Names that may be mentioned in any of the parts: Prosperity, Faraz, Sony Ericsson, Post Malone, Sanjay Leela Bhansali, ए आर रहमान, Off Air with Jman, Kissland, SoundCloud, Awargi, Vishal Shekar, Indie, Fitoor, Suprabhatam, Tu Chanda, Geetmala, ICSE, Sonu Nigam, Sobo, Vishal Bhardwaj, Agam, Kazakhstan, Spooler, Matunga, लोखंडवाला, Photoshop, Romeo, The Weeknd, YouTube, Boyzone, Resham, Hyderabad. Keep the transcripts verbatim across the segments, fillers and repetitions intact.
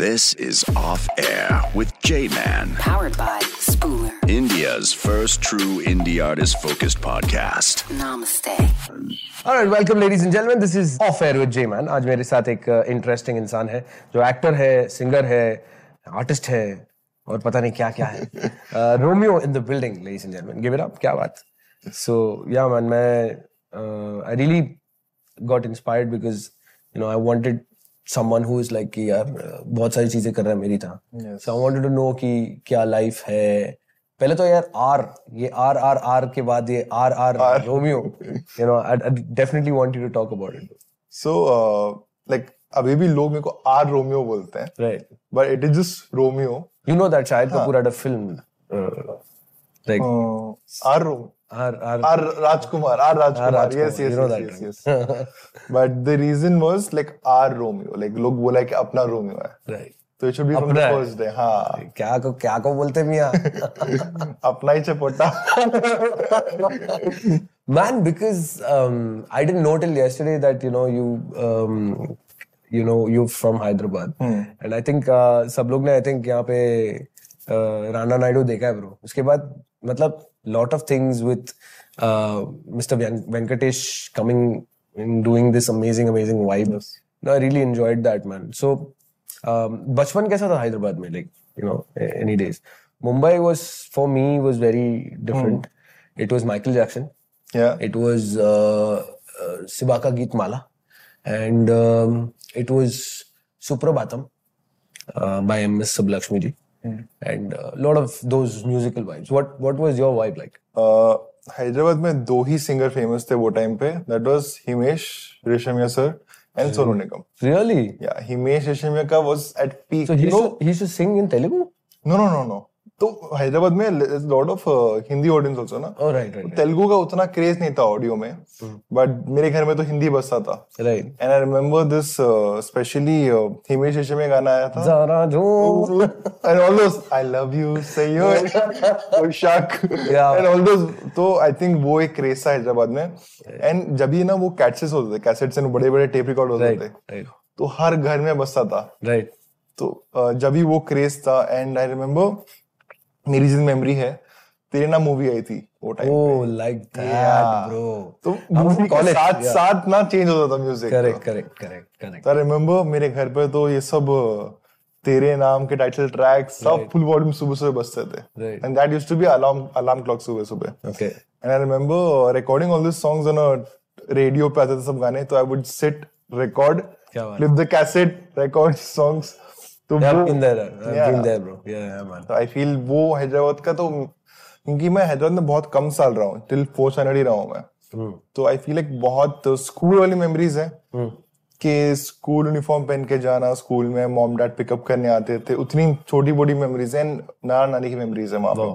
This is Off Air with J Man. Powered by Spooler. India's first true indie artist-focused podcast. Namaste. All right, welcome ladies and gentlemen. This is Off Air with J Man. आज मेरे साथ एक interesting uh, इंसान है जो actor है, singer है, artist है और पता नहीं क्या क्या है. Romeo in the building ladies and gentlemen. Give it up. क्या बात. सो या मैन, मैं I really got inspired because you know I wanted someone who is like कि यार बहुत सारी चीजें कर रहा है मेरी तरह. so I wanted to know कि क्या life है. पहले तो यार R, ये R R R के बाद ये R R Romeo, you know I, I definitely want you to talk about it. so uh, like अभी भी लोग मेरे को R Romeo बोलते हैं, right? but it is just Romeo. you know that शायद Kapoor had a film uh, like uh, R Romeo. R, R, R Rajkumar, R Rajkumar, R, yes, yes, you know yes, that, yes, right? yes. But the reason was like R Romeo, like लोग बोला कि अपना Romeo है, right? So it should be from the first day, हाँ. क्या को क्या को बोलते मिया? अपना ही चपोटा. Man, because um, I didn't know till yesterday that you know you um, you know you're from Hyderabad, hmm. and I think uh, सब लोग ने I think यहाँ पे uh, राणा नायडू देखा है bro. उसके बाद मतलब lot of things with uh, Mister Venkatesh coming and doing this amazing, amazing vibe. Yes. No, I really enjoyed that, man. So, um, bachpan kaisa tha Hyderabad mein? Like, you know, any days. Mumbai was, for me, was very different. Mm. It was Michael Jackson. Yeah. It was uh, uh, Sibaka Geetmala. And um, it was Suprabhatam uh, by Miss Sublakshmi ji. Mm. And a uh, lot of those musical vibes. What what was your vibe like? Uh, Hyderabad में दो ही singer famous थे वो time पे. That was Himesh Reshammiya sir and Sonu Nigam. Really? Yeah, Himesh Reshammiya ka was at peak. So he know, should, he should sing in Telugu? No no no no. तो हैदराबाद में there's lot of uh, Hindi audience also ना. Oh right right. Telugu का उतना craze नहीं था audio में. But मेरे घर में तो हिंदी बजता था. Right. And I remember this uh, especially uh, Himesh Reshammiya गाना आया था. ज़रा झूम. And all those I love you say you. और शक. Yeah. And all those तो I think वो एक craze था हैदराबाद में. And जब भी ना वो cassettes होते थे, cassettes से बड़े बड़े tape record होते थे. Right right. तो हर घर में बजता था. Right. तो जब भी वो craze था and I remember मेरी जिन मेमोरी है तेरे ना मूवी आई थी वो टाइम पे. Oh like that bro. तो मूवी के साथ साथ ना चेंज होता था music. Correct correct correct correct. I remember मेरे घर पे तो ये सब तेरे नाम के टाइटल ट्रैक सब फुल वॉल्यूम सुबह सुबह बजते थे. And that used to be alarm alarm clock सुबह सुबह. Okay. And I remember recording all this songs on a radio पे आते थे सब गाने. तो I would sit record flip the cassette record songs. I've been there, I've yeah. been there, bro. Yeah, yeah, man. So I feel वो हैदराबाद का तो क्योंकि मैं हैदराबाद में बहुत कम साल रहा हूँ, till fourth standard ही रहा हूँ मैं. Hmm. तो I feel like बहुत स्कूल वाली मेमोरीज है. Hmm. कि स्कूल यूनिफॉर्म पहन के जाना स्कूल में, मॉम डैड पिकअप करने आते थे. उतनी छोटी बड़ी मेमोरीज है, नाना नानी की मेमोरीज है वहाँ पे.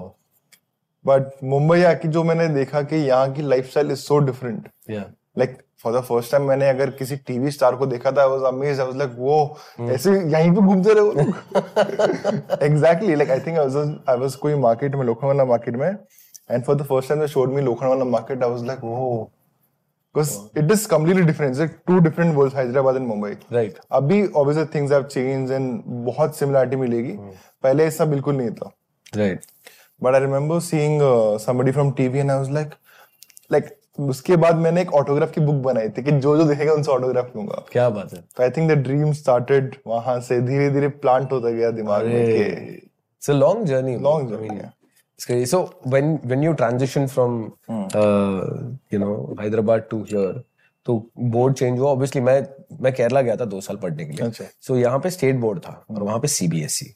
बट मुंबई आके जो मैंने देखा कि यहाँ की lifestyle is so different. Like For the first time मैंने अगर किसी टीवी स्टार को देखा था I was amazed. I was like वो ऐसे यहीं पे घूमते रहे. Exactly, like I think I was I was कोई मार्केट में लोखंडवाला मार्केट में and for the first time they showed me लोखंडवाला market. I was like वो because it is completely different. It's like two different worlds, Hyderabad and Mumbai. Right. अभी obviously things have changed and बहुत similarity मिलेगी. पहले ऐसा बिल्कुल नहीं था. Right. But I remember seeing uh, somebody from T V and I was like like उसके बाद मैंने एक ऑटोग्राफ की बुक बनाई थी कि जो जो देखेगा उनसे ऑटोग्राफ लूंगा. क्या बात है. तो I think the dream started वहां से धीरे धीरे प्लांट होता गया दिमाग में. It's a long journey. Long journey है. So when when you transition from you know Hyderabad to here तो बोर्ड चेंज हुआ ऑब्वियसली. मैं मैं केरला गया था दो साल पढ़ने के लिए. सो यहाँ पे स्टेट बोर्ड था और वहाँ पे सीबीएसई.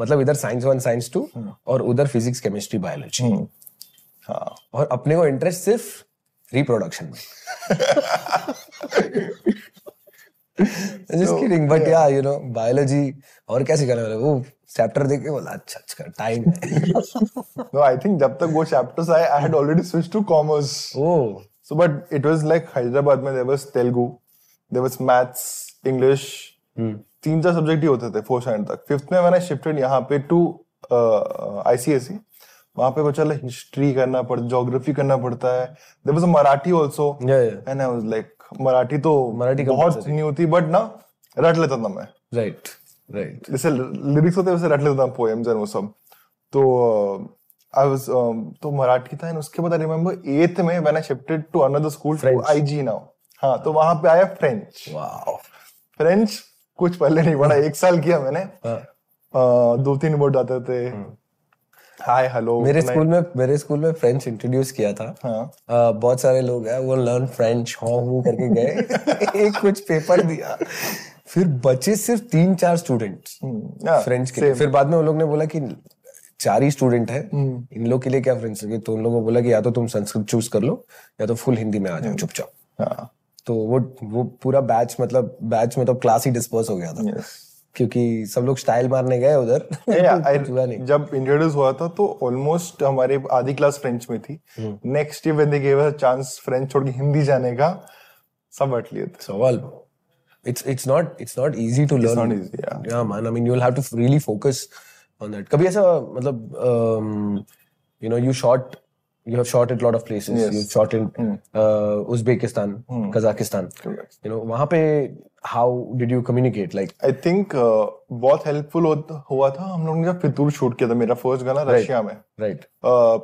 मतलब इधर साइंस वन साइंस टू और उधर फिजिक्स केमिस्ट्री बायोलॉजी. और अपने को इंटरेस्ट सिर्फ reproduction. I'm just so, kidding, but yeah. yeah, you know, biology. और कैसे करने वाले वो chapter देख के बोला अच्छा अच्छा time है. No, I think जब तक वो chapters आए, I had already switched to commerce. Oh. So, but it was like Hyderabad में there was Telugu, there was maths, English. Hmm. तीन चार subject ही होते थे fourth standard तक. Fifth में मैंने shifted यहाँ पे to uh, I C S E. वहाँ पे चला हिस्ट्री करना पड़ता, ज्योग्राफी करना पड़ता है. There was a Marathi also and I was like Marathi तो मराठी बहुत न्यू थी बट ना रट लेता था मैं. राइट. राइट, जैसे लिरिक्स होते हैं वैसे रट लेता था पोएम्स और वो सब. तो आई वाज तो मराठी था एंड उसके बाद आई रिमेंबर एथ में when I shifted to another school to IG now. हां, तो वहां पे आया फ्रेंच. वाओ, फ्रेंच कुछ पहले नहीं पढ़ा, एक साल किया मैंने. दो तीन वर्ड आते थे, हाय हेलो. मेरे स्कूल में मेरे स्कूल में फ्रेंच इंट्रोड्यूस किया था. हाँ, बहुत सारे लोग हैं वो लर्न फ्रेंच हां हूं करके गए. एक कुछ पेपर दिया, फिर बचे सिर्फ तीन चार स्टूडेंट्स फ्रेंच के. फिर बाद में उन लोग ने बोला कि चार ही स्टूडेंट है, इन लोग के लिए क्या फ्रेंच रखे. तो उन लोगों को बोला कि या तो तुम संस्कृत चूज कर लो या तो फुल हिंदी में आ जाओ चुपचाप. तो वो वो पूरा बैच मतलब बैच में तो क्लास ही डिस्पर्स हो गया था क्योंकि सब लोग स्टाइल मारने गए उधर. yeah, जब इंट्रोड्यूस हुआ था तो ऑलमोस्ट हमारी आधी क्लास फ्रेंच में थी. Next year when they give us a chance French छोड़ के हिंदी जाने का, सब हट लिए थे सवाल. It's it's not it's not easy to learn. या man, I mean you will have to really focus on that. कभी ऐसा मतलब you know you shot You have shot at lot of places. Yes. You shot in mm. uh, Uzbekistan, mm. Kazakhstan. Correct. You know, वहाँ पे how did you communicate? Like, I think uh, बहुत helpful हुआ था. हम लोगों ने जब फितूर shoot किया था, मेरा first गाना रशिया में, right,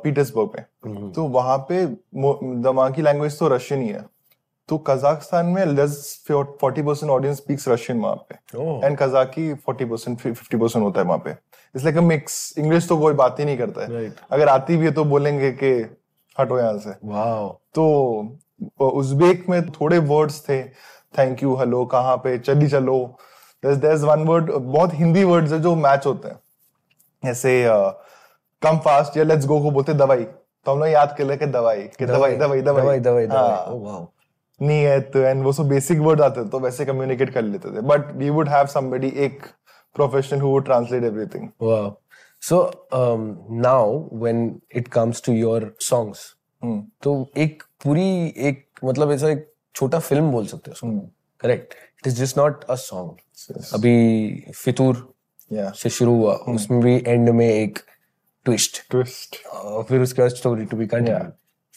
पीटर्सबर्ग uh, में. mm-hmm. तो वहाँ पे वहाँ की language तो रशियन ही है. तो कजाकिस्तान में less forty percent audience speaks Russian वहाँ पे, oh. and Kazaki forty percent fifty percent होता है वहाँ पे. It's like a mix. English तो कोई बात ही नहीं करता है. Right. अगर आती भी है तो बोलेंगे कि हटो यहाँ से. Wow. तो उज़्बेक में थोड़े वर्ड्स थे, थैंक यू, हेलो, कहाँ पे, चली चलो. There's one word, बहुत हिंदी वर्ड्स है जो मैच होते हैं. जैसे कम फास्ट या लेट्स गो को बोलते दवाई, तो हम लोग याद कर लेके दवाई कि दवाई दवाई दवाई दवाई दवाई नियत एंड वो सब बेसिक वर्ड आते थे. तो वैसे कम्युनिकेट कर लेते थे, but we would have somebody, एक professional who would translate everything. Wow. So now when it comes to your songs, तो एक पूरी एक मतलब ऐसा एक छोटा फिल्म बोल सकते हो उसको, correct? It is just not a song. अभी फितूर से शुरू हुआ, उसमें भी एंड में एक ट्विस्ट ट्विस्ट फिर उसके बाद स्टोरी टू बी कंटिन्यू.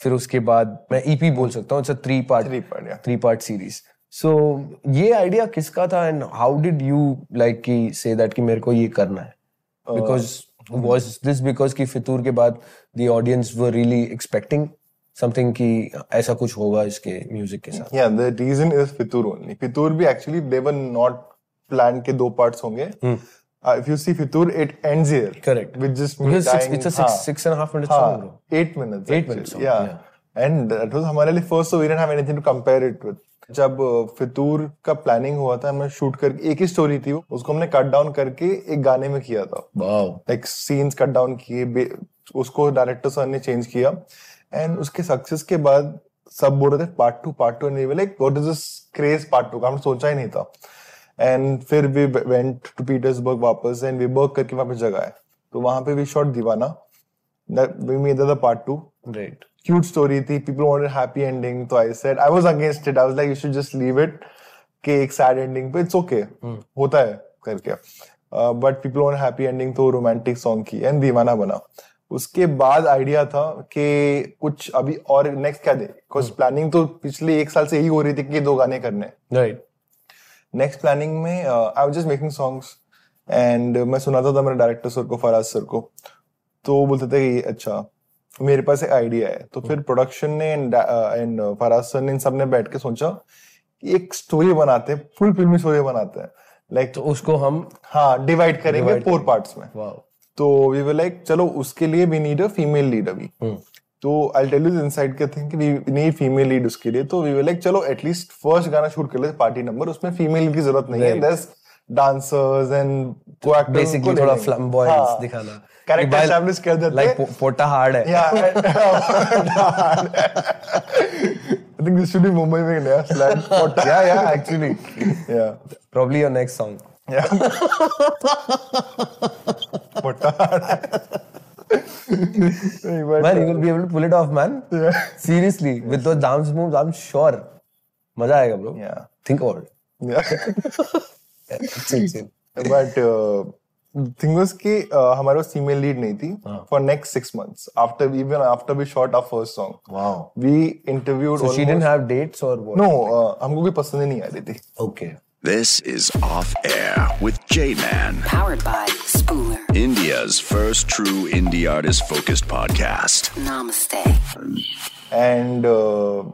फिर उसके बाद मैं ईपी बोल सकता हूँ. It's a three part three part series. So ये आइडिया किसका था and how did you like कि से दैट कि मेरे को ये करना है? बिकॉज वाज दिस बिकॉज कि फितूर के बाद the audience were really expecting something कि ऐसा कुछ होगा इसके म्यूजिक के साथ. या the reason is Fitoor only. Fitoor भी actually they were not plan के दो पार्ट्स होंगे. If you see Fitoor, it ends here. Correct. With just me because dying. It's a six, six and a half minute song, bro. Eight minutes. Eight minutes song. Yeah. yeah. And that was हमारे लिए first, so we didn't have anything to compare it with. जब Fitoor का planning हुआ था, हमने shoot करके एक ही story थी, उसको हमने cut down करके एक गाने में किया था. Wow. Like scenes cut down किए, उसको director sir ने change किया. And उसके success के बाद सब बोल रहे थे part two, part two, and we were like, what is this craze part two? हमने सोचा ही नहीं था. एंड फिर वी वेंट टू पीटर्सबर्ग वापस एंड वी वर्क करके वहां पे जगह है, तो वहां पे we shot Deewana. We made that part two. Right. Cute story थी, पीपल वांटेड हैप्पी एंडिंग, तो I said I was against it. I was like you should just leave it के एक सैड एंडिंग पे, इट्स ओके, होता है करके. But people wanted happy ending, तो romantic song की एंड दीवाना बना. उसके बाद आइडिया था कि कुछ अभी और नेक्स्ट क्या दे, बिकॉज प्लानिंग तो पिछले एक साल से यही हो रही थी कि दो गाने करने. राइट. नेक्स्ट प्लानिंग में I was just making songs and मैं सुनाता था मेरे डायरेक्टर सर को, फराज सर को. तो बोलते थे कि अच्छा मेरे पास एक आइडिया है. तो फिर प्रोडक्शन ने एंड फराज सर ने इन सब ने बैठ के सोचा एक स्टोरी बनाते हैं, फुल फिल्मी स्टोरी बनाते हैं, लाइक तो उसको हम हाँ डिवाइड करेंगे फोर पार्ट्स में. तो वी वर लाइक चलो उसके लिए we need a female lead. अभी तो आई टेल यू इनसाइड के थिंग कि वी नीड फीमेल लीड उसके लिए. तो वी वर लाइक चलो एटलीस्ट फर्स्ट गाना शूट कर लेते, पार्टी नंबर, उसमें फीमेल की जरूरत नहीं है. दस डांसर्स एंड बेसिकली थोड़ा फ्लैम्बॉयंस दिखाना, कैरेक्टर एस्टैब्लिश कर देते, लाइक पोटा हार्ड है. I think this should be Mumbai में नया स्लैंग, पोटा. या या एक्चुअली या प्रोबब्ली योर नेक्स्ट सॉन्ग. या पोटा hard. Man, you will be able to pull it off, man. Yeah. Seriously, yeah. With those dance moves, I'm sure. मजा आएगा, bro. Yeah. Think about it. Yeah. It's insane. But uh, thing was कि uh, हमारे पास female lead नहीं थी uh. for next six months. After even after we shot our first song. Wow. We interviewed. So almost, she didn't have dates or what? No, uh, हमको भी पसंद ही नहीं आ रही थी. Okay. This is Off Air with J Man, powered by Spooler, India's first true indie artist-focused podcast. Namaste. And uh,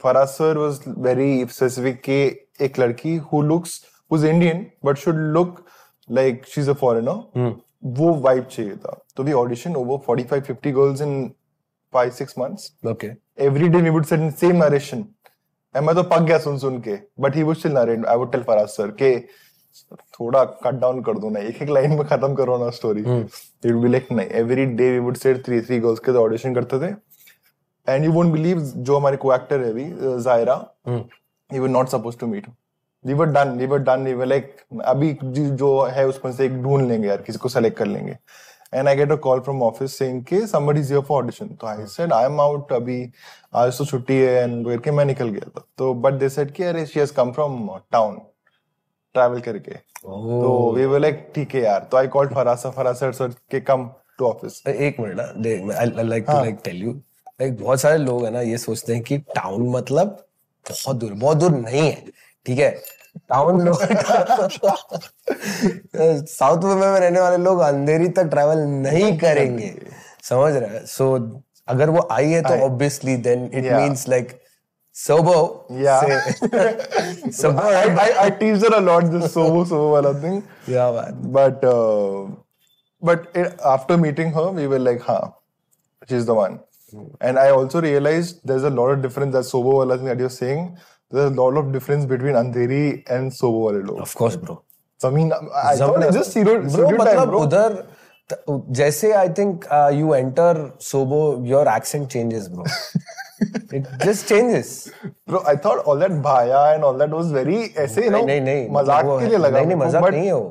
Faraz sir was very specific. Ke ek ladki who looks, who's Indian, but should look like she's a foreigner. Mm. वो vibe चाहिए था. So we auditioned over forty-five, fifty girls in five, six months. Okay. Every day we would send the same narration. And मैं तो पक गया सुन सुन के. But he would still narrate. I would tell Faraz sir के थोड़ा cut down कर दो ना, एक एक लाइन में खत्म करो ना story. He would be like नहीं. Every day we would send three three girls के audition करते थे. And you won't believe जो हमारे co-actor है भी Zaira, mm. he was not supposed to meet. We were done, we were done, we were like, अभी जो है उसमें से एक ढूंढ लेंगे यार, किसी को select कर लेंगे. And I get a call from office saying कि somebody is here for audition. So I said I am out, अभी आज तो छुट्टी है, and फिर के मैं निकल गया था. तो but they said कि अरे she has come from town, travel करके. तो we were like ठीक है यार. तो I called Farasa, Farasa sir के come to office. एक मिनट ना, देख, I like to like tell you. Like, बहुत सारे लोग है ना ये सोचते हैं कि टाउन मतलब बहुत दूर, बहुत दूर नहीं है, ठीक है. टाउन लोग साउथ में रहने वाले लोग अंधेरी तक ट्रैवल नहीं करेंगे, समझ रहे हैं. सो so, अगर वो आई है तो obviously then it means like SoBo. I tease her a lot this SoBo SoBo वाला थिंग. या but but after meeting her we were like हां she is the one. And I also realized there's a lot of difference that Sobo wala thing that you're saying. There's a lot of difference between Andheri and Sobo wale log. Of course, bro. So, I mean, I thought it's just zero, bro, zero time, bro. Udhar, jaise I think uh, you enter Sobo, your accent changes, bro. It just changes. Bro, I thought all that bhaya and all that was very aise, you know, mazak ke liye laga. Nahi, nahi, mazak nahi ho.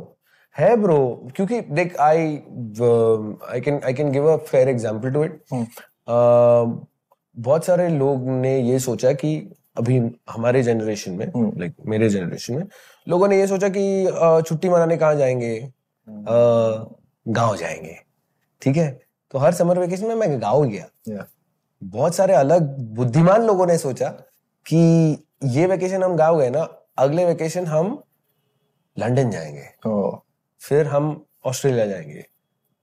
है bro, क्योंकि देख I I can I can give a fair example to it. Uh, बहुत सारे लोग ने ये सोचा कि अभी हमारे जनरेशन में mm. like, मेरे जनरेशन में लोगों ने ये सोचा कि uh, छुट्टी मनाने कहाँ जाएंगे, uh, गाँव जाएंगे, ठीक है. तो हर समर वेकेशन में मैं गाँव गया. yeah. बहुत सारे अलग बुद्धिमान लोगों ने सोचा कि ये वेकेशन हम गाँव गए ना, अगले वेकेशन हम लंदन जाएंगे, oh. फिर हम ऑस्ट्रेलिया जाएंगे.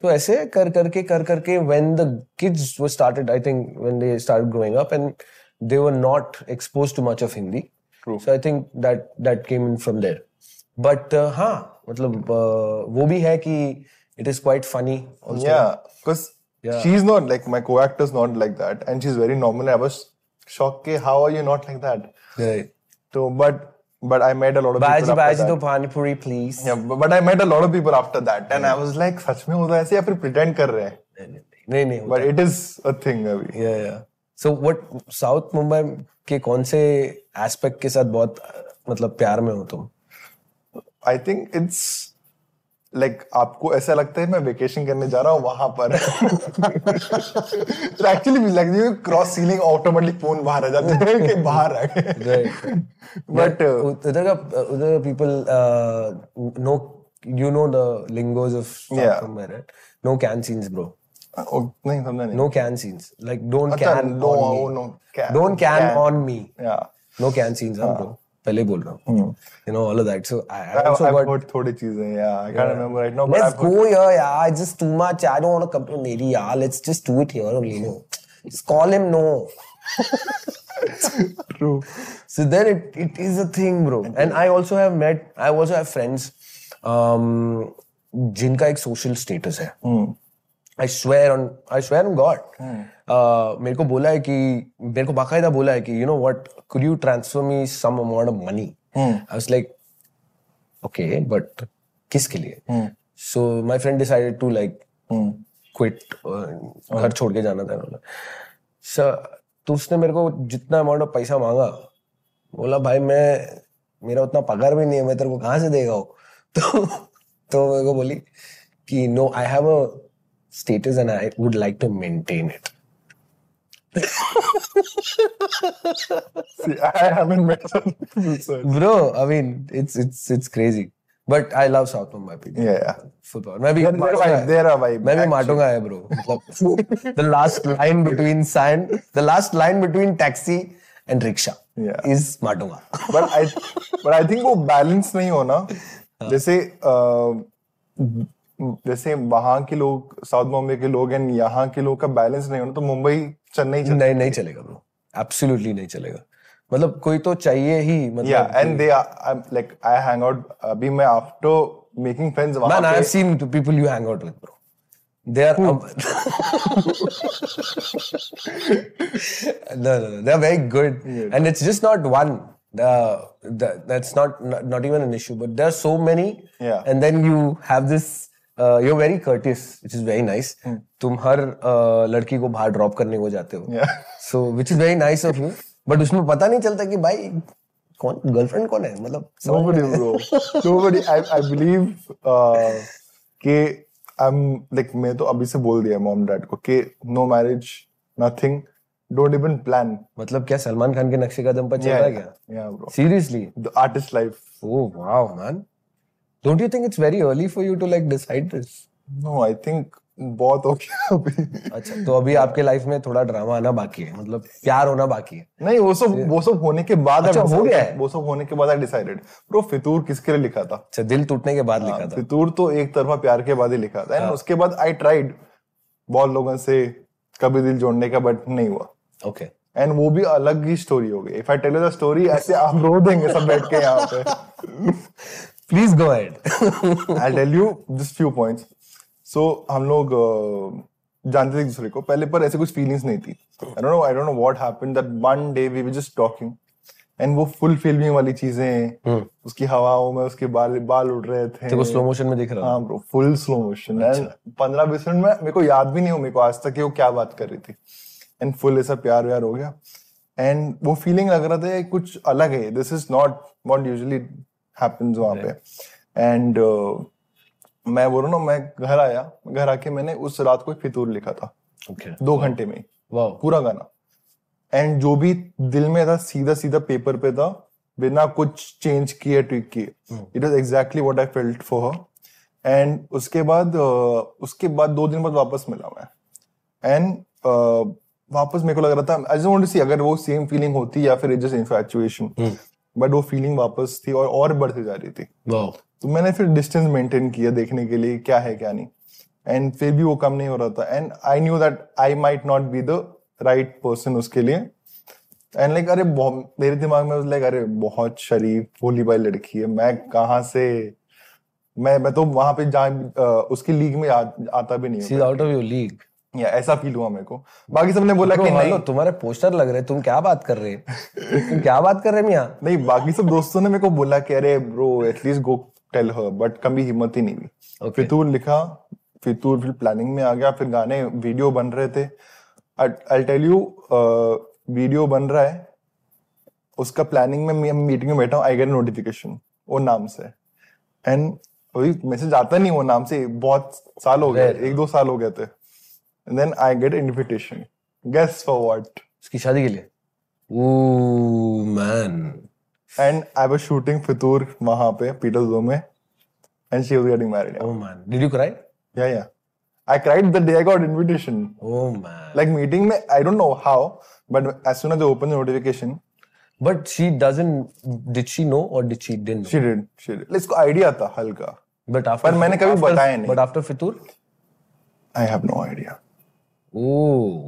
तो ऐसे कर करके कर करके when the kids were started, I think when they started growing up and they were not exposed to much of Hindi. True. So I think that that came in from there. But uh, हाँ मतलब uh, वो भी है कि it is quite funny also. Yeah, because yeah. she's not like my co-actor is not like that and she's very normal. I was shocked कि how are you not like that? Right. So but. But I met a lot of Baji, people Baji after Baji that. Baji, Baji, do pani puri, please. Yeah, but I met a lot of people after that. And yeah. I was like, सच में होता है ऐसे या फिर pretend कर रहे हैं? नहीं, नहीं, नहीं. But it is a thing अभी. Yeah, yeah. So what South Mumbai के कौन से aspect के साथ बहुत मतलब प्यार में हो तुम? I think it's like आपको ऐसा लगता है मैं vacation करने जा रहा हूँ वहाँ पर. So actually भी लगती है cross ceiling automatically phone बाहर आ जाता है कि बाहर आ गए. But उधर का उधर people uh, no you know the lingos of yeah. somewhere right? No can scenes, bro. Oh, नहीं समझा नहीं. No can scenes like don't can no, on no, me. Can, don't can, can on me. Yeah. No can scenes, huh, bro. पहले बोल रहा हूँ, you know all of that. So I also I've got थोड़ी चीजें, yeah, I can't remember right now. Let's go here, yeah. It's just too much. I don't want to come to Mary, yeah. Let's just do it here only, no. Just call him, no. True. So then it it is a thing, bro. And I also have met, I also have friends, um, जिनका एक social status है. Hmm. I swear on, I swear on God. Uh, मेरे को बोला है कि मेरे को बाकायदा बोला है कि you know what, could you transfer me some amount of money? Hmm. I was like, okay, but किसके लिए? Hmm. So my friend decided to like hmm. quit, घर छोड़ के जाना था ना. So तो उसने मेरे को जितना amount of पैसा मांगा, बोला भाई मैं मेरा उतना पगार भी नहीं है, मैं तेरे को कहाँ से देगा. तो तो मेरे को बोली कि no, I have a status and I would like to maintain it. See, I haven't met so bro, I mean, it's it's it's crazy. But I love South Mumbai people. Yeah, yeah. Football. Maybe there, there, there are vibe. Maybe Matunga hai, bro. The last line between sign, the last line between taxi and rickshaw. Is Matunga. But I but I think वो balance नहीं होना. जैसे जैसे वहां के लोग, south Bombay के लोग एंड यहाँ के लोग का बैलेंस नहीं होना, तो मुंबई चेन्नई नहीं नहीं चलेगा ब्रो, एब्सोल्युटली नहीं चलेगा. मतलब कोई तो चाहिए ही. मतलब and they like I hang out अभी मैं आफ्टर मेकिंग फ्रेंड्स वहां पे. Man I have seen people you hang out with bro, they are no no no they are very good. Yeah. And it's just not one uh, the that's not, not not even an issue, but there are so many. Yeah. And then you have this uh, you're very courteous, which is very nice. Mm. Tum har uh, ladki ko bahar drop karne ko jaate ho. Yeah. So which is very nice of you, but usme pata nahi chalta ki bhai kaun girlfriend kaun hai. Matlab nobody bro nobody. I, I believe uh, ke I'm like मैं तो अभी से बोल दिया mom dad को कि no marriage, nothing, don't even plan. मतलब क्या सलमान खान के नक्शे कदम पर चल रहा है क्या? Yeah bro. Seriously? The artist life. Oh wow man. Don't you think it's very early for you to like decide this? No, I think बहुत हो गया अभी. अच्छा तो अभी आपके लाइफ में थोड़ा ड्रामा आना बाकी है, मतलब प्यार होना बाकी है. नहीं वो सब वो सब होने के बाद. अच्छा हो गया है. वो सब होने के बाद आई डिसाइडेड. ब्रो फितूर किसके लिए लिखा था? अच्छा दिल टूटने के बाद लिखा था. फितूर तो एक तरफा प्यार के बाद ही लिखा था. एंड उसके बाद आई ट्राइड बहुत लोगों से कभी दिल जोड़ने का, बट नहीं हुआ. ओके एंड वो भी अलग ही स्टोरी हो गई. If I tell you the story ऐसे आप रो देंगे सब बैठ के यहाँ पे. Please go ahead. I tell you just few points. So so, हम लोग uh, जानते थे एक दूसरे को पहले, पर ऐसे कुछ फीलिंग्स नहीं थी. I don't know I don't know what happened that one day we were just talking and वो फुल फीलिंग वाली चीजें. hmm. उसकी हवाओं में उसके बाल बाल उड़ रहे थे. तो स्लो मोशन में दिख रहा था. हाँ bro full slow motion. And पंद्रह बीस मिनट में मेरे को याद भी नहीं हो मेरे को आज तक कि वो क्या बात कर रही थी. एंड फुल ऐसा प्यार व्यार हो गया. एंड वो फीलिंग लग रहा था कुछ अलग है. This is not what usually happens वहां पे. एंड मैं बोलू ना, मैं घर आया. घर आके मैंने उस रात को फितूर लिखा था. okay. दो घंटे में पूरा गाना. एंड जो भी दिल में था सीधा सीधा पेपर पे था, बिना कुछ चेंज किए ट्विक किए. It was exactly what I felt for her. And उसके बाद उसके बाद दो दिन बाद वापस मिला मैं. एंड uh, वापस मेरे को लग रहा था I just want to see अगर वो सेम फीलिंग होती या फिर इट जस्ट इन्फैचुएशन. बट वो फीलिंग वापस थी और, और बढ़ती जा रही थी. wow. तो मैंने फिर डिस्टेंस मेंटेन किया देखने के लिए क्या है क्या नहीं. एंड फिर भी वो कम नहीं हो रहा था. And I knew that I might not be the right person उसके लिए. एंड लाइक अरे मेरे दिमाग में लाइक अरे बहुत शरीफ भोली भाई लड़की है, मैं कहाँ से मैं मैं तो वहां पे जा उसकी लीग में आ, आता भी नहीं हूँ. Out of your league. Yeah, ऐसा फील हुआ मेरे को. बाकी सबने बोला कि नहीं तुम्हारे पोस्टर लग रहे, तुम क्या बात कर रहे तुम क्या बात कर रहे मियां. नहीं बाकी सब दोस्तों ने मेरे को बोला कि अरे bro at least go tell her, but कभी हिम्मत ही नहीं हुई. okay. फितूर लिखा, फितूर फिर प्लानिंग में आ गया, फिर गाने वीडियो बन रहे थे. आई टेल यू वीडियो बन रहा है उसका प्लानिंग में, मैं मीटिंग में बैठा हूँ. आई गेट नोटिफिकेशन वो नाम से. एंड मैसेज आता नहीं वो नाम से बहुत साल हो गए, एक दो साल हो गए थे. And then I get an invitation. Guess for what? उसकी शादी के लिए. Ooh man. And I was shooting Fitoor वहाँ पे पीटर्सबर्ग में, and she was getting married. Oh man. Did you cry? Yeah yeah. I cried the day I got invitation. Oh man. Like meeting में I don't know how, but as soon as I opened the notification. But she doesn't. Did she know or did she didn't know? She did. She did. इसको idea था हल्का. But after. पर मैंने कभी बताया नहीं. But after Fitoor? I have no idea. Oh,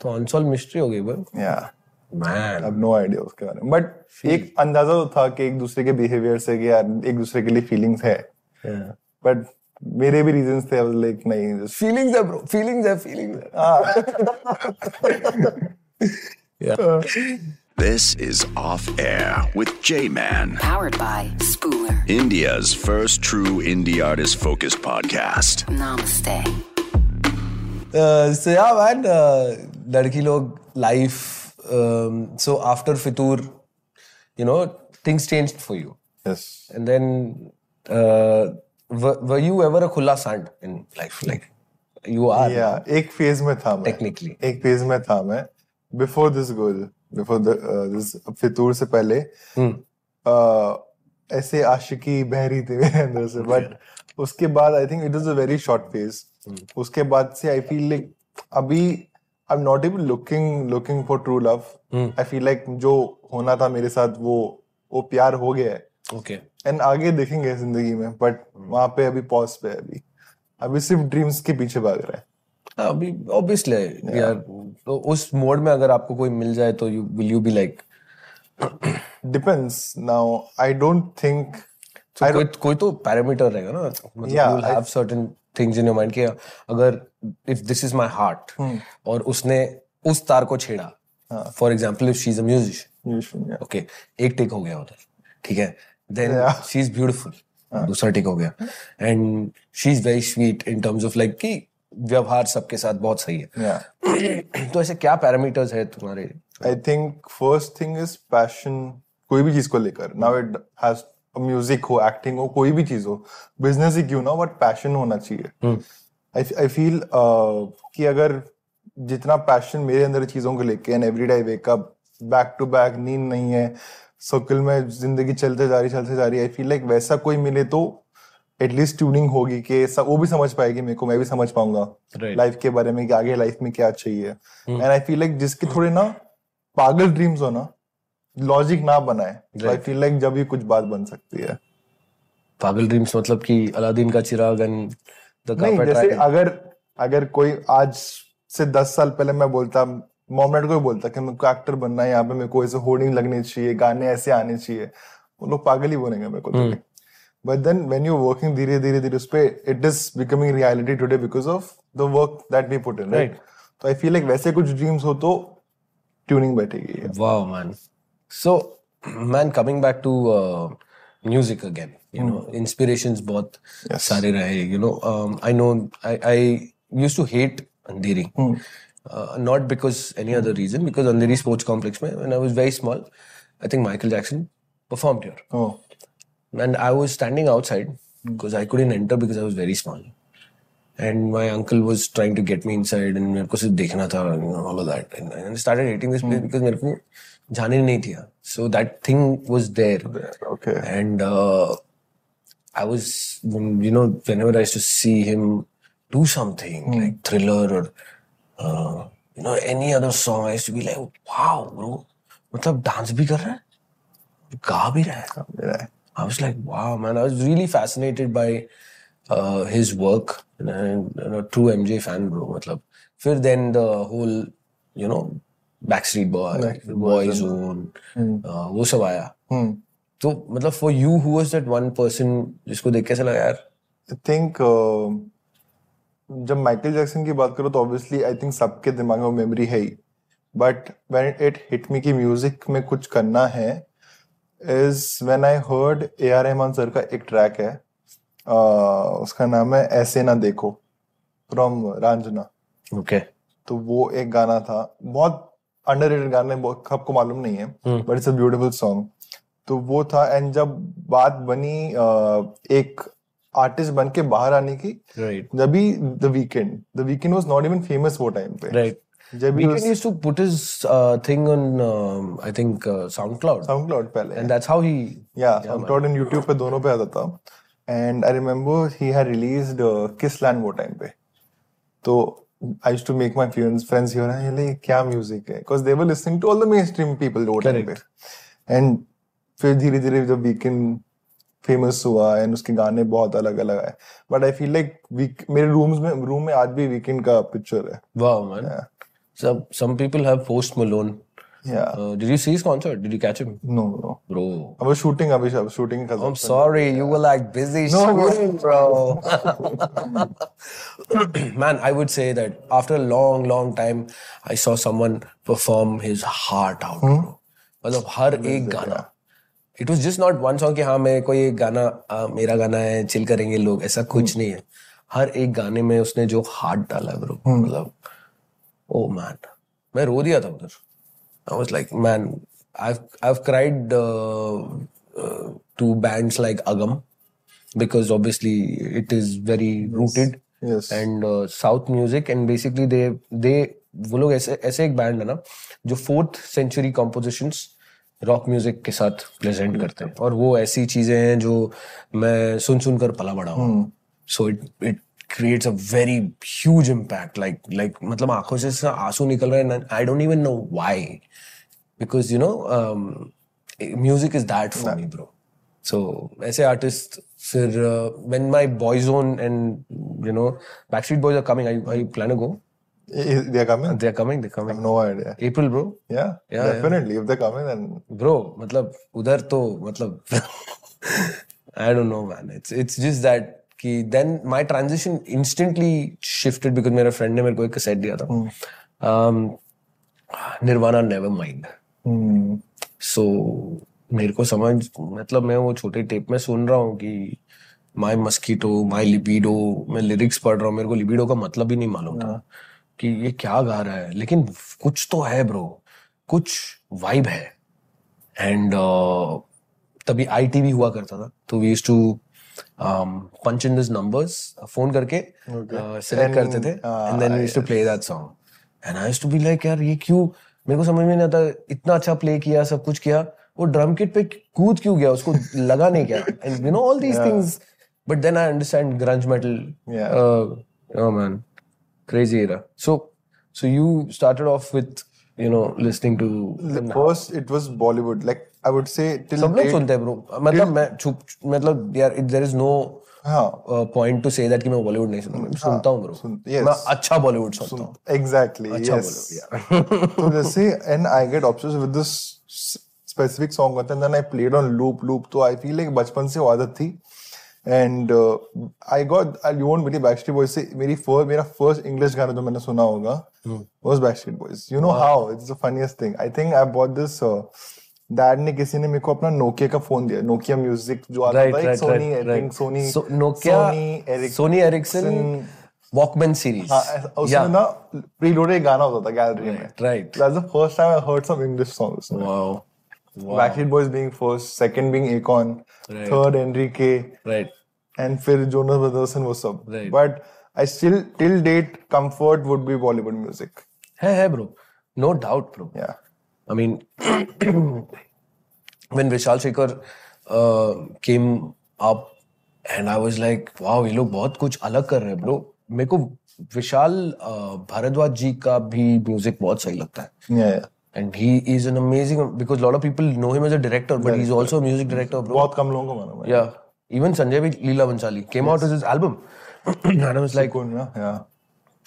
तो unsolved mystery हो गई भाई. Yeah, man, I have no idea उसके बारे में. But एक अंदाजा तो था कि एक दूसरे के बिहेवियर से कि यार एक दूसरे के लिए फीलिंग्स है. Yeah. But मेरे भी रीजंस थे. I was like नहीं, just feelings है bro, feelings है, feelings है. हाँ. Yeah. This is Off Air with J Man, powered by Spooler, India's first true indie artist focused podcast. Namaste. So yeah, man, लड़की लोग life. So after Fitoor, you know, things changed for you. Yes. And then, uh, were, were you ever a खुला सांड in life? Like, you are. Yeah, एक phase में था मैं. Technically. एक phase में था मैं. Before this girl, before the, uh, this Fitoor से पहले, hmm. uh, ऐसे आशिकी बह रही थी मेरे अंदर से. But उसके बाद I think it was a very short phase. Hmm. उसके बाद से आई फील लाइक अभी I'm not even looking looking for true love. Mm. I feel like जो होना था मेरे साथ वो वो प्यार हो गया है. Okay. And आगे देखेंगे जिंदगी में, but mm. वहाँ पे अभी pause पे है, अभी अभी सिर्फ ड्रीम्स के पीछे भाग रहा है. अभी obviously yeah. यार तो उस मोड में अगर आपको कोई मिल जाए तो you will you be like depends now. I don't think so I कोई, don't... कोई तो पैरामीटर रहेगा ना, मतलब yeah, you'll have I... certain things in your mind कि अगर if this is my heart hmm. और उसने उस तार को छेड़ा, for example if she is a musician, musician yeah. okay एक टिक हो गया उधर, ठीक है, then yeah. she is beautiful yeah. दूसरा टिक हो गया and she is very sweet in terms of like कि व्यवहार सबके साथ बहुत सही है yeah. तो ऐसे क्या पैरामीटर्स है तुम्हारे? I think first thing is passion, कोई भी चीज को लेकर, now it has म्यूजिक हो, एक्टिंग हो, कोई भी चीज हो, बिजनेस ही क्यों ना, बट पैशन होना चाहिए. आई फील कि अगर जितना पैशन मेरे अंदर चीजों को लेके and everyday wake up back to back, नींद नहीं है, सर्कल में जिंदगी चलते जा रही चलते जा रही, आई फील लाइक वैसा कोई मिले तो एटलीस्ट ट्यूनिंग होगी कि वो भी समझ पाएगी मेरे को, मैं भी समझ पाऊंगा right. लाइफ के बारे में कि आगे लाइफ में क्या चाहिए. एंड आई फील लाइक जिसके थोड़े ना पागल ड्रीम्स हो ना, लॉजिक ना बनाए, आई फील लाइक जब भी कुछ बात बन सकती है. पागल ड्रीम्स मतलब कि अलादीन का चिराग एंड द कार्पेट राइड. जैसे अगर अगर कोई आज से दस साल पहले मैं बोलता, मोमेंट को बोलता कि मेरे को एक्टर बनना है, यहाँ पे मेरे को ऐसे होर्डिंग लगनी चाहिए, गाने ऐसे आने चाहिए, वो लोग पागल ही बोलेंगे मेरे को. But then when you working धीरे धीरे धीरे उस पे, it is becoming reality today because of the work that we put in, right? तो आई फील लाइक वैसे कुछ ड्रीम्स हो तो ट्यूनिंग बैठेगी. Wow man. So, man, coming back to uh, music again, you know, mm. inspirations बहुत yes. सारे रहे, you know, um, I know, I, I used to hate Andheri, mm. uh, not because any other reason, because Andheri sports complex में, when I was very small, I think Michael Jackson performed here. Oh. And I was standing outside, because I couldn't enter because I was very small. And my uncle was trying to get me inside and मेरे को सिर्फ देखना था, you know, all of that. And I started hating this place mm. because मेरे को जाने नहीं थी. So that thing was there. Okay. And uh, I was, you know, whenever I used to see him do something mm. like Thriller or uh, you know any other song, I used to be like, wow, bro. मतलब dance भी कर रहा है, गा भी रहा है. I was like, wow, man. I was really fascinated by uh, his work. And a true M J fan, bro. मतलब फिर then the whole, you know, Backstreet Boys, Backstreet Boyzone, hmm. uh, वो सब आया. hmm. तो मतलब for you, who was that one person जिसको देख कैसा लगा यार? I think uh, जब माइकल जैक्सन की बात करो तो obviously I think सबके दिमाग में मेमोरी है ही, but when it hit me कि म्यूजिक में कुछ करना है is when I heard ए आर रहमान sir का एक ट्रैक है, Uh, उसका नाम है ऐसे ना देखो फ्रॉम रांझना. ओके. तो वो एक गाना था, बहुत अंडररेटेड गाना है, सबको मालूम नहीं है, but it's a beautiful song. तो वो था. एंड जब बात बनी uh, एक आर्टिस्ट बन के बाहर आने की, right. जब भी the Weeknd the Weeknd was not even famous वो टाइम पे, right. जब भी Weeknd used to put his thing on I think SoundCloud SoundCloud पहले, एंड दैट्स हाउ ही या साउंडक्लाउड एंड YouTube पे दोनों पे आता था. And I remember he had released uh, Kissland वो time पे. So I used to make my friends friends here and like क्या music है, because they were listening to all the mainstream people वो time पे. And फिर धीरे धीरे जब Weeknd famous हुआ and उसके गाने बहुत अलग अलग आए. But I feel like week, मेरे rooms में room में आज भी Weeknd का picture है. Wow man. Yeah. Some some people have Post Malone. Yeah. Uh, did you see his concert? Did you catch him? No, no. Bro. I was shooting, Abhishek. I was shooting in Kazakhstan. I'm sorry. Yeah. You were like busy no, shooting, bro. Man, I would say that after a long, long time, I saw someone perform his heart out, hmm? bro. मतलब हर एक गाना. It was just not one song कि हाँ मैं कोई एक गाना आ, मेरा गाना है, chill करेंगे लोग, ऐसा कुछ नहीं है. हर एक गाने में उसने जो heart डाला, bro. मतलब, oh man. मैं रो दिया था उधर. I was like, man, I've I've cried uh, uh, to bands like Agam because obviously it is very yes. rooted yes. and uh, South music, and basically they they वो लोग ऐसे ऐसे एक band है ना जो fourth century compositions rock music के साथ present करते हैं, और वो ऐसी चीजें हैं जो मैं सुन सुन कर पला बड़ा हूँ. So it it creates a very huge impact. Like, like, मतलब आँखों से ऐसा आंसू निकल रहे हैं. I don't even know why, because you know, um, music is that for me, bro. So, ऐसे artists. फिर uh, when my Boyzone and you know Backstreet Boys are coming, are you, are you planning to go? They are coming. They are coming. They are coming. I have no idea. April, bro. Yeah. Yeah. Definitely, yeah. If they are coming, then bro, मतलब उधर तो मतलब I don't know, man. It's it's just that. कि then my transition instantly shifted because मेरा friend ने मेरे को एक cassette दिया था. um, Nirvana never mind. hmm. So मेरे को समझ मतलब मैं वो छोटे tape में सुन रहा हूँ कि my mosquito, my libido, मैं lyrics पढ़ रहा हूँ, मेरे को libido का मतलब ही नहीं मालूम था कि ये क्या गा रहा है, लेकिन कुछ तो है bro, कुछ vibe है. and uh, तभी I T V हुआ करता था तो we used to Um, punch in these numbers, phone करके okay. uh, select and, करते थे, uh, and then we used to play that song. And I used to be like, यार ये क्यों, मेरे को समझ में नहीं आता, इतना अच्छा play किया, सब कुछ किया, वो drum kit पे कूद क्यों गया, उसको लगा नहीं क्या, and you know all these yeah. things. But then I understand grunge metal. Yeah. Uh, oh man, crazy era. So, so you started off with, you know, listening to the first. It was Bollywood, like. I would say till सब लोग सुनते हैं bro. मतलब मैं चुप मतलब यार there is no point to say that कि मैं बॉलीवुड नहीं सुनता. सुनता हूँ bro. मैं अच्छा बॉलीवुड सुनता हूँ. Exactly. Yes. जैसे and I get obsessed with this specific song and then I played on loop loop. तो I feel like बचपन से आदत थी. And uh, I got you won't believe Backstreet Boys से मेरी first मेरा first English गाना जो मैंने सुना होगा was Backstreet Boys. You know how? It's the funniest thing. I think I bought this. Uh, dad ने किसी ने मेरे को अपना नोकिया का फोन दिया, नोकिया म्यूजिक जो आता था, Sony Ericsson, Sony Nokia Sony Ericsson Walkman series, उसमें ना प्रीलोडेड गाना होता था गैलरी में, right. That's the first time I heard some English songs. Wow. Backstreet Boys being first, second being Akon, third Enrique, right, and फिर Jonas Brothers and वो सब. But I still till date comfort would be Bollywood music. है है bro, no doubt bro. या I mean, when Vishal Shekar uh, came up, and I was like, wow, ये लोग बहुत कुछ अलग कर रहे हैं, bro. मेरे को विशाल भारद्वाज जी का भी music बहुत सही लगता है. Yeah, yeah. And he is an amazing, because lot of people know him as a director, but yeah, he's also a music director, bro. बहुत कम लोगों को मालूम है. Yeah, even Sanjay Leela Bhansali came yes. out with his album, and I was like, yeah,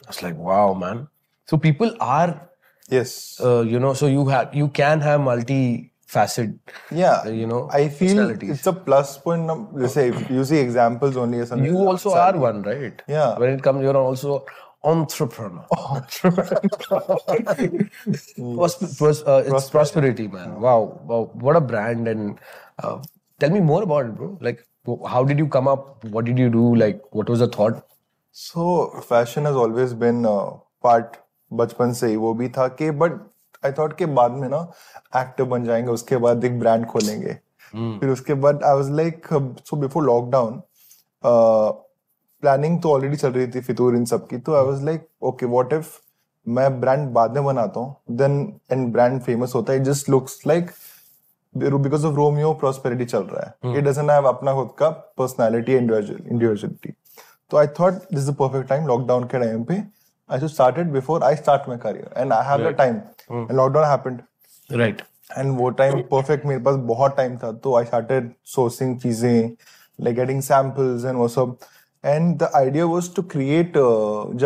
I was like, wow, man. So people are. Yes. Uh, you know, so you have, you can have multi-faceted. Yeah. Uh, you know, I feel it's a plus point. Let's say you see examples only. As you also example. are one, right? Yeah. When it comes, you're also entrepreneur. Entrepreneur. Prosper, pros, uh, it's prosperity. prosperity, man. Wow, wow, what a brand! And uh, tell me more about it, bro. Like, how did you come up? What did you do? Like, what was the thought? So, fashion has always been uh, part. बचपन से ही वो भी था कि but I thought के बाद में ना एक्टर बन जाएंगे, उसके बाद एक ब्रांड खोलेंगे, फिर उसके बाद I was like so before lockdown planning तो ऑलरेडी चल रही थी फितूर इन सब की, तो I was like okay what if मैं ब्रांड बाद में बनाता हूँ देन एंड ब्रांड फेमस होता है, it just looks like because of Romeo prosperity चल रहा है, इट डजंट हैव अपना खुद का पर्सनैलिटी इंडिविजुअलिटी. तो I thought this is perfect time lockdown के टाइम पे. I should start it before I start my career, and I have right. the time. Mm. And lockdown happened. Right. And वो time perfect मेरे पास बहुत time था, तो I started sourcing चीजें, like getting samples and वो सब. And the idea was to create. Uh,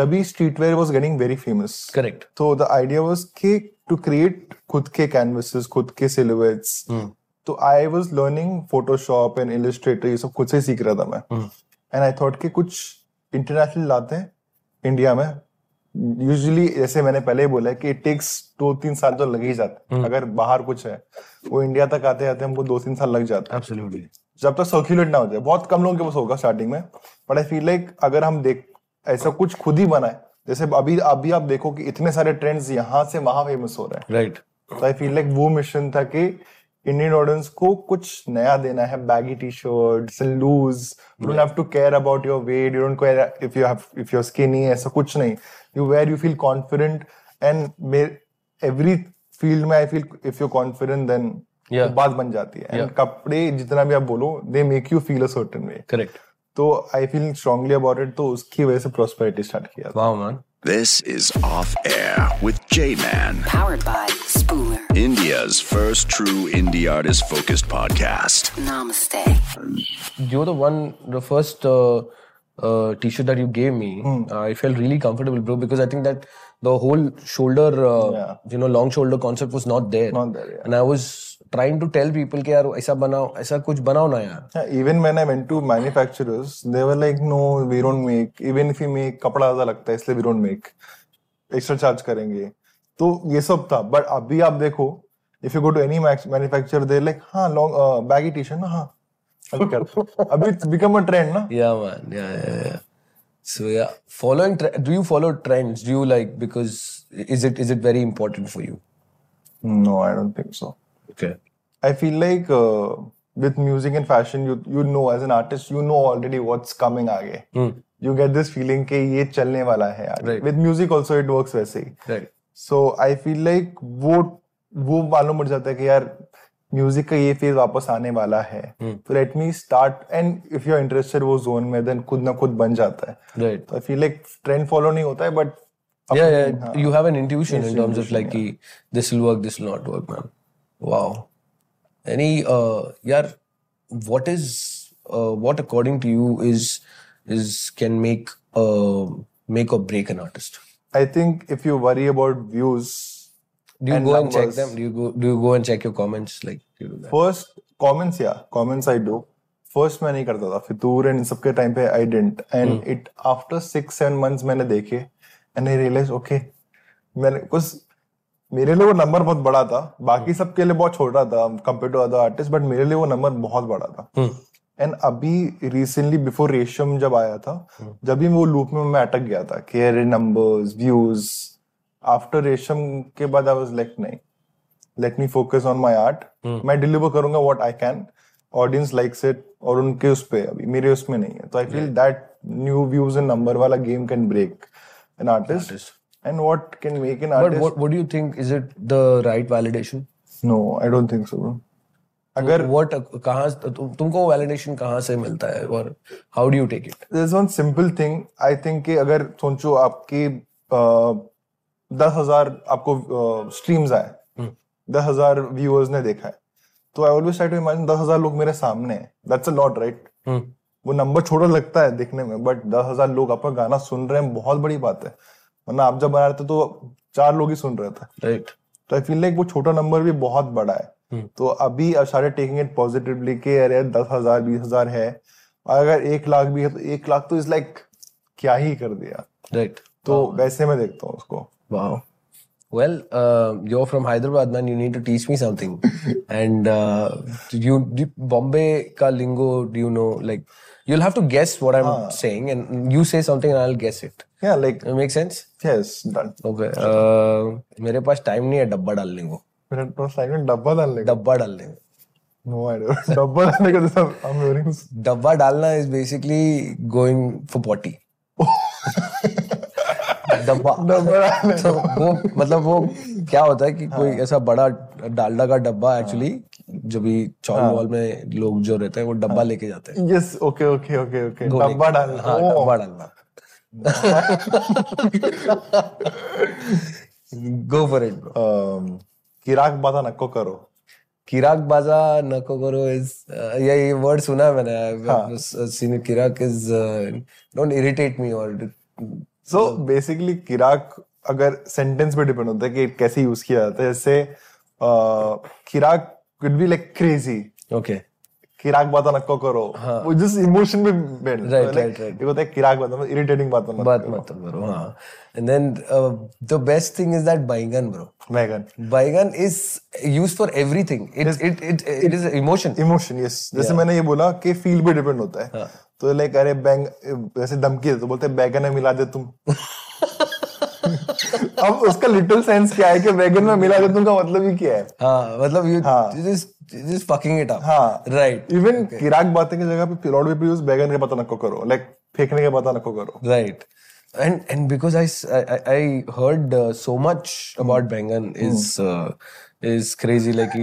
जब भी streetwear was getting very famous. Correct. So the idea was कि to create खुद के canvases, खुद के silhouettes. Mm. तो I was learning Photoshop and Illustrator, ये सब खुद से सीख रहा था मैं. Mm. And I thought कि कुछ international लाते हैं India में. Usually, जैसे मैंने पहले ही बोला है कि it takes दो तीन साल तो लग ही जाते हैं. अगर बाहर कुछ है वो इंडिया तक आते आते हमको दो तीन साल लग जाते हैं. Absolutely. जब तक सर्कुलेट ना हो जाए, बहुत कम लोगों के पास होगा स्टार्टिंग में, बट आई फील लाइक अगर हम देख ऐसा कुछ खुद ही बनाए, जैसे अभी अभी आप देखो कि इतने सारे ट्रेंड्स यहाँ से वहां फेमस हो रहे हैं, राइट. तो आई फील लाइक वो मिशन था कि इंडियन ऑडियंस को कुछ नया देना है, baggy T shirts and loose, you don't have to care about your weight, you don't care if you have if you are skinny, ऐसा कुछ नहीं. You wear, you feel confident, and every field में I feel if you're confident then yeah. बात बन जाती है. And कपड़े जितना भी आप बोलो, they make you feel a certain way. Correct. तो I feel strongly about it, तो उसकी वजह से प्रॉस्पेरिटी स्टार्ट किया। Wow man. This is Off Air with J Man, powered by Spooler, India's first true indie artist focused podcast. Namaste. You're the one, the first uh, uh, t-shirt that you gave me. Mm. Uh, I felt really comfortable, bro, because I think that the whole shoulder, uh, yeah. you know, long shoulder concept was not there. Not there. Yeah. And I was trying to tell people कि यार ऐसा बनाओ, ऐसा कुछ बनाओ ना यार. Even when I went to manufacturers, they were like, no, we don't make. Even if we make, कपड़ा ज़्यादा लगता है, इसलिए we don't make. Extra charge करेंगे. तो ये सब था. But अभी आप देखो, if you go to any manufacturer, they're like, हाँ, long uh, baggy t-shirt ना, हाँ. अभी it's become a trend ना. Yeah man, yeah yeah yeah. So yeah, following. Do you follow trends? Do you like because is it is it very important for you? No, I don't think so. Okay. I feel like uh, with music and fashion, you you know as an artist, you know already what's coming आगे. Hmm. You get this feeling कि ये चलने वाला है आगे. Right. With music also it works वैसे ही. Right. So I feel like वो वो मालूम पड़ जाता है कि यार म्यूजिक का ये फेज वापस आने वाला है. So let me start and if you're interested वो zone में then खुद ना खुद बन जाता है. Right. So I feel like trend follow नहीं होता है but yeah yeah हाँ, you have an intuition in terms of like yeah. this will work, this will not work, man. Wow. Any uh, yaar, what is uh, what according to you is is can make uh, make or break an artist? I think if you worry about views, do you go numbers, and check them? Do you go do you go and check your comments? Like do you do that? First comments, yeah, comments I do. First मैं नहीं करता था. Fitoor and सबके time पे I didn't. And hmm. it after six seven months मैंने देखे and I realized okay मैंने कुछ मेरे लिए वो नंबर बहुत बड़ा था, बाकी सबके लिए बहुत छोटा था compare to other artist, but मेरे लिए वो नंबर बहुत बड़ा था. एंड अभी रिसेंटली बिफोर रेशम जब आया था, जब भी वो लूप में मैं अटक गया था कि अरे नंबर्स व्यूज, आफ्टर रेशम के बाद आई वाज लाइक नहीं, let me focus on my art, मैं डिलीवर करूंगा what I can, audience likes it और उनके उस पे, अभी मेरे उसमें नहीं है. तो I feel that new views and number वाला game can break an artist. And what can make an artist? But what, what do you think? Is it the right validation? No, I don't think so, bro. Agar what कहाँ तुमको validation कहाँ से मिलता है और how do you take it? There's one simple thing. I think कि अगर सोचो आपके दस हजार आपको streams आए, दस हजार viewers ने देखा है, तो I always try to imagine दस हजार लोग मेरे सामने हैं. That's a lot, right? वो number छोटा लगता है दिखने में, but दस हजार लोग आपका गाना सुन रहे हैं, बहुत बड़ी बात है. वरना आप जब बना रहे थे तो चार लोग ही सुन रहे थे. राइट. तो आई फील लाइक वो छोटा नंबर भी बहुत बड़ा है. hmm. तो अभी I started taking it positively कि अरे दस हजार बीस हजार है, अगर एक लाख भी है तो एक लाख तो इज लाइक like, क्या ही कर दिया. Right right. तो wow. वैसे मैं देखता हूँ उसको. Wow. Well, uh, you're from Hyderabad, man. You need to teach me something. And uh, you, Bombay ka lingo, do you know? Like, you'll have to guess what I'm ah. saying, and you say something, and I'll guess it. Yeah, like it makes sense. Yes, done. Okay. मेरे पास time नहीं है डब्बा डालने को. मेरे पास time नहीं डब्बा डालने को. डब्बा डालने को. No idea. डब्बा डालने का जैसा I'm hearing. डब्बा डालना is basically going for potty. डब्बा. डब्बा. तो वो मतलब वो क्या होता है कि कोई ऐसा बड़ा डालडा का डब्बा actually जो भी चौल वॉल में लोग जो रहते हैं वो डब्बा लेके जाते हैं. Yes, okay, okay, okay, okay. डब्बा डालना. हाँ, डब्बा डालना. Go for it, bro. Um, किराक बाजा नको करो. किराक बाजा नको करो is uh, ये ये word सुना है मैंने. I've seen it. किराक is uh, don't irritate me or so uh, basically किराक अगर sentence पे depend होता है कि कैसे use किया जाता है. जैसे uh, किराक could be like crazy. Okay. किराक बात नको करो. हाँ. वो जिस इमोशन में बैठ right, right, right. देखो तो किराक बात मत, इरिटेटिंग बात मत बात मत करो. हाँ. And then the best thing is that bygone, bro. Bygone bygone is used for everything. It it it it is emotion. Emotion, yes. जैसे मैंने ये बोला कि फील पे डिपेंड होता है. हाँ. तो लाइक अरे बैंग जैसे धमकी है तो बोलते हैं बैगन में मिला दे तुम. अब उसका लिटिल सेंस क्या है कि बैगन में मिला दे तुम का मतलब ही क्या है. हां, मतलब you just just fucking it up. हाँ, right. Even okay. किराक बातें की जगह पे lot of people use बैगन के पता नको करो, like फेंकने के पता नको करो. Right. And and because I I, I heard uh, so much about बैंगन is uh, is crazy. Like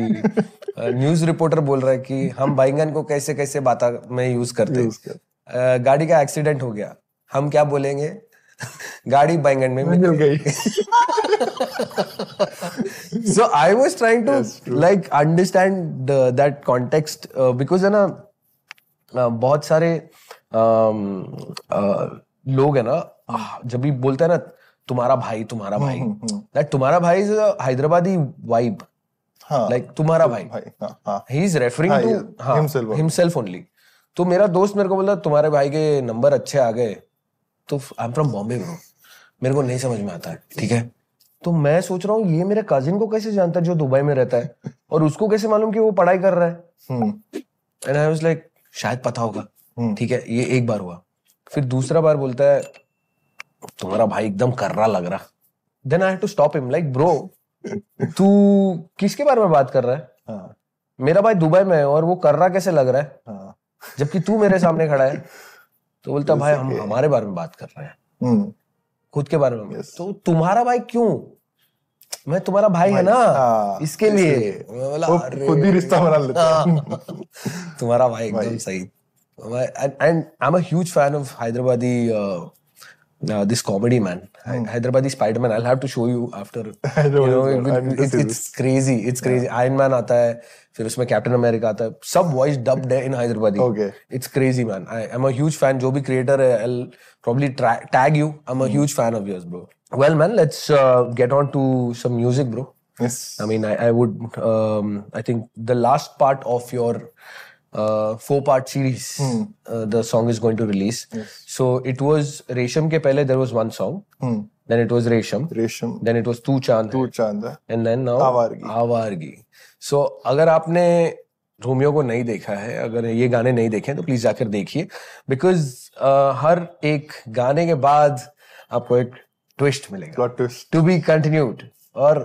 news reporter बोल रहा है कि हम बैंगन को कैसे कैसे बाता में यूज करते हैं. गाड़ी का एक्सीडेंट हो गया, हम क्या बोलेंगे? गाड़ी बैंगन में मिल गई. So I was trying to like understand the, that context uh, because है ना uh, बहुत सारे um, uh, लोग है ना uh, जब भी बोलते हैं ना तुम्हारा भाई तुम्हारा भाई that तुम्हारा भाई is a Hyderabadi vibe. हाँ, like तुम्हारा भाई, भाई हाँ, हाँ. He is referring हाँ, to हाँ, himself, himself only. तो मेरा दोस्त मेरे को बोला तुम्हारे भाई के नंबर अच्छे आ गए, तो I am from Bombay bro, मेरे को नहीं समझ में आता है. ठीक है, तो मैं सोच रहा हूँ ये मेरे कजिन को कैसे जानता है जो दुबई में रहता है, और उसको कैसे मालूम कि वो पढ़ाई कर रहा है. एंड आई वाज लाइक शायद पता होगा. ठीक है, ये एक बार हुआ. फिर दूसरा बार बोलता है तुम्हारा भाई एकदम कर्रा लग रहा. Then I had to stop him like bro तू किसके बारे में बात कर रहा है? हाँ. मेरा भाई दुबई में है और वो कर्रा कैसे लग रहा है? हाँ. जबकि तू मेरे सामने खड़ा है. तो बोलता भाई हम हमारे बारे में बात कर रहे हैं, खुद के बारे में. yes. तो तुम्हारा भाई क्यों? मैं तुम्हारा भाई, भाई है ना. हाँ, इसके लिए खुद ही रिश्ता बना लेता है. तुम्हारा भाई एकदम सही. And I am a huge fan of Hyderabadi now this comedy man. hmm. Hyderabadi Spider-Man, I'll have to show you after. you know, it, it, it's crazy, it's crazy. yeah. Iron Man aata hai, fir usme Captain America aata hai, sab voice dubbed hai in Hyderabadi. Okay, it's crazy man. I am a huge fan. Jo bhi creator hai, I'll probably tra- tag you. I'm a hmm. huge fan of yours bro. Well man, let's uh, get on to some music bro. Yes, I mean I, I would um, I think the last part of your Uh, four part series hmm. uh, the song is going to release. Yes. So it was Resham ke pehle there was one song. Hmm. Then it was Resham. Resham. Then it was Tu Chanda. Tu Chanda. And then now Awargi. Awargi. So agar aapne Romeo ko nahi dekha hai, agar ye gaane nahi dekhe hain to please jaakar dekhiye, because uh, har ek gaane ke baad aapko ek twist milega. Plot twist. To be continued. Aur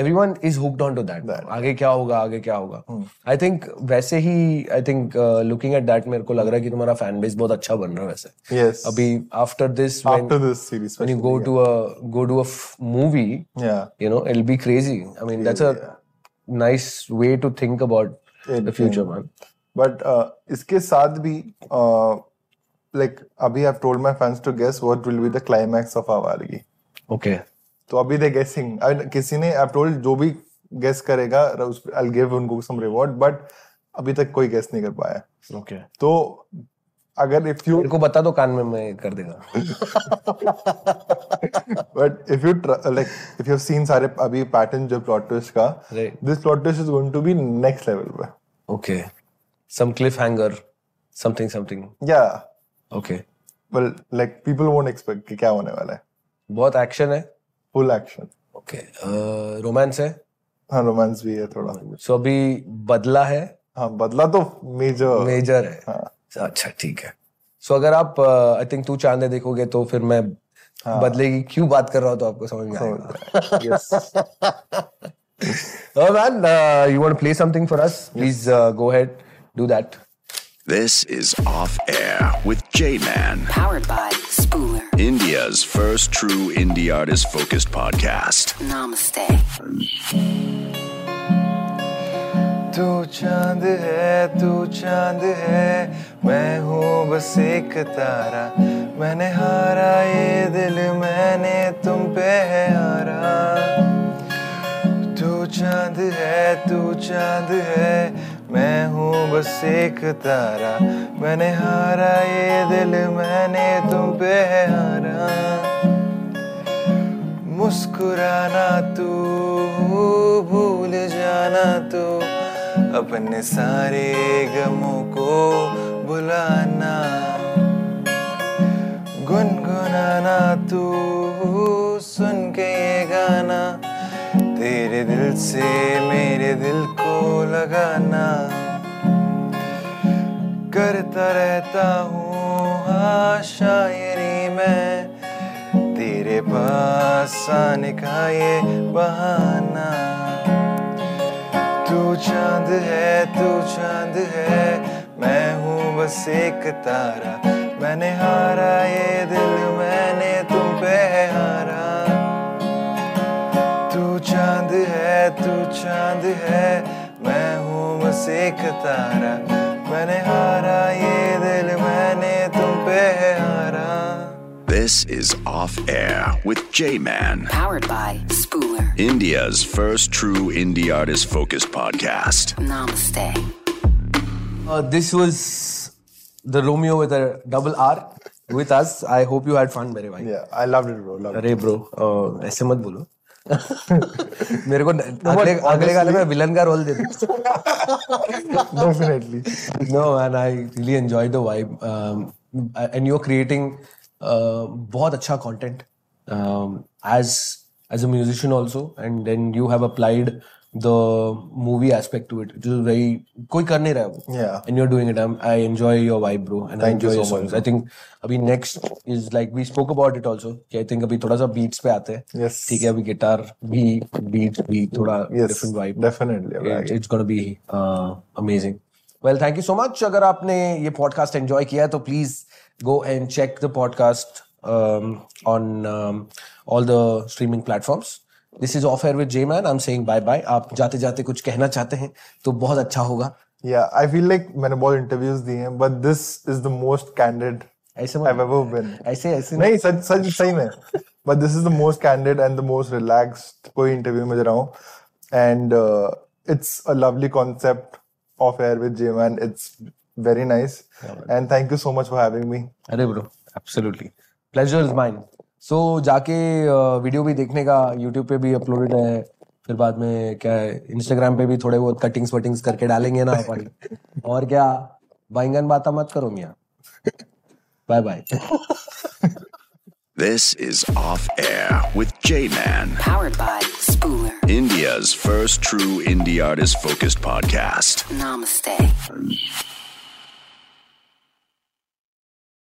everyone is hooked on to that. that. आगे क्या होगा आगे क्या होगा. hmm. I think वैसे ही I think uh, looking at that मेरे को लग रहा है कि तुम्हारा fan base बहुत अच्छा बन रहा है वैसे. Yes. अभी after this after when, this series when you go yeah. to a go to a f- movie, yeah, you know it'll be crazy. I mean that's a yeah. nice way to think about it, the future yeah. man. But uh, इसके साथ भी uh, like अभी I've told my fans to guess what will be the climax of Awargi. Okay. तो अभी दे गेसिंग. किसी ने I told जो भी गेस करेगा आई गिव उनको सम रिवॉर्ड, बट अभी तक कोई गेस नहीं कर पाया. okay. तो अगर इफ यू को बता दो कान में मैं कर देगा. But if you like if you have seen सारे अभी पैटर्न जो प्लॉट ट्विस्ट का, this plot twist is going to be next level पे. Okay, some cliffhanger, something something. या okay, well like people won't expect कि क्या होने वाला है. बहुत एक्शन है. Full action. Okay. Uh, romance है? हाँ, romance भी है थोड़ा. So अभी बदला है? हाँ, बदला तो major. Major है. हाँ. अच्छा ठीक है. So अगर आप uh, I think तू चांदे देखोगे तो फिर मैं हाँ. बदले की क्यों बात कर रहा हूँ तो आपको समझ में आएगा. Yes. Oh man, uh, you want to play something for us? Please uh, go ahead, do that. This is Off Air with J Man. Powered by Spooler. India's first true indie artist focused podcast. Namaste. Tu chand hai, tu chand hai, main hu bas ek tara. Maine hara ye dil, maine tum pe hai hara. Tu chand hai, tu chand hai. मैं हूँ बस एक तारा, मैंने हारा ये दिल, मैंने तुम पे है हारा. मुस्कुराना तू, भूल जाना तू, अपने सारे गमों को भुलाना. गुनगुनाना तू, सुन के ये गाना, तेरे दिल से मेरे दिल को लगाना. करता रहता हूँ हाँ शायरी में, तेरे पास आने का ये बहाना. तू चांद है, तू चांद है, मैं हूँ बस एक तारा, मैंने हारा ये दिल, मैंने तुम पे है हारा. चांद है, तू चांद है, मैं हूँ बस एक तारा, मैंने हारा ये दिल, मैंने This is Off Air with J Man. Powered by Spooler. India's first true indie artist focused podcast. Namaste. Uh, this was the Romeo with a double R with us. I hope you had fun, very much. Yeah, I loved it, bro. Loved Array, it. bro. ऐसे मत बोलो. मेरे को अगले अगले गाने में villain का रोल दे दो. Definitely. No man, I really enjoyed the vibe. Um, and you're creating Uh, बहुत अच्छा content um, as as a musician also, and then you have applied the movie aspect to it, which is very कोई कर नहीं रहा है वो. Yeah. And you're doing it. I'm, I enjoy your vibe, bro. And Thank I enjoy you so your much. I think अभी next is like we spoke about it also. I think अभी थोड़ा सा beats पे आते हैं. Yes. ठीक है, अभी guitar भी beat भी थोड़ा yes, different vibe. Definitely. It, it's gonna be uh, amazing. Well, thank you so much. अगर आपने ये podcast enjoy किया है तो please go and check the podcast um, on um, all the streaming platforms. This is Off Air with J-Man. I'm saying bye-bye. आप जाते-जाते कुछ कहना चाहते हैं तो बहुत अच्छा होगा. Yeah, I feel like मैंने बहुत interviews दिए हैं, but this is the most candid I've ever been. ऐसे ऐसे नहीं सच सच सही में. But this is the most candid and the most relaxed कोई interview में जा रहा हूँ. And uh, it's a lovely concept, Off Air with J-Man. It's very nice. Yeah, and thank you so much for having me. अरे bro, absolutely. Pleasure is mine. So जाके video भी देखने का, YouTube पे भी अपलोडेड है, फिर बाद में क्या है, Instagram पे भी थोड़े बहुत कटिंग्स वटिंग्स करके डालेंगे ना अपन. और क्या बैंगन बाता मत करो मियाँ. Bye bye. This is Off Air with J Man. Powered by Spooler. India's first true indie artist focused podcast. Namaste.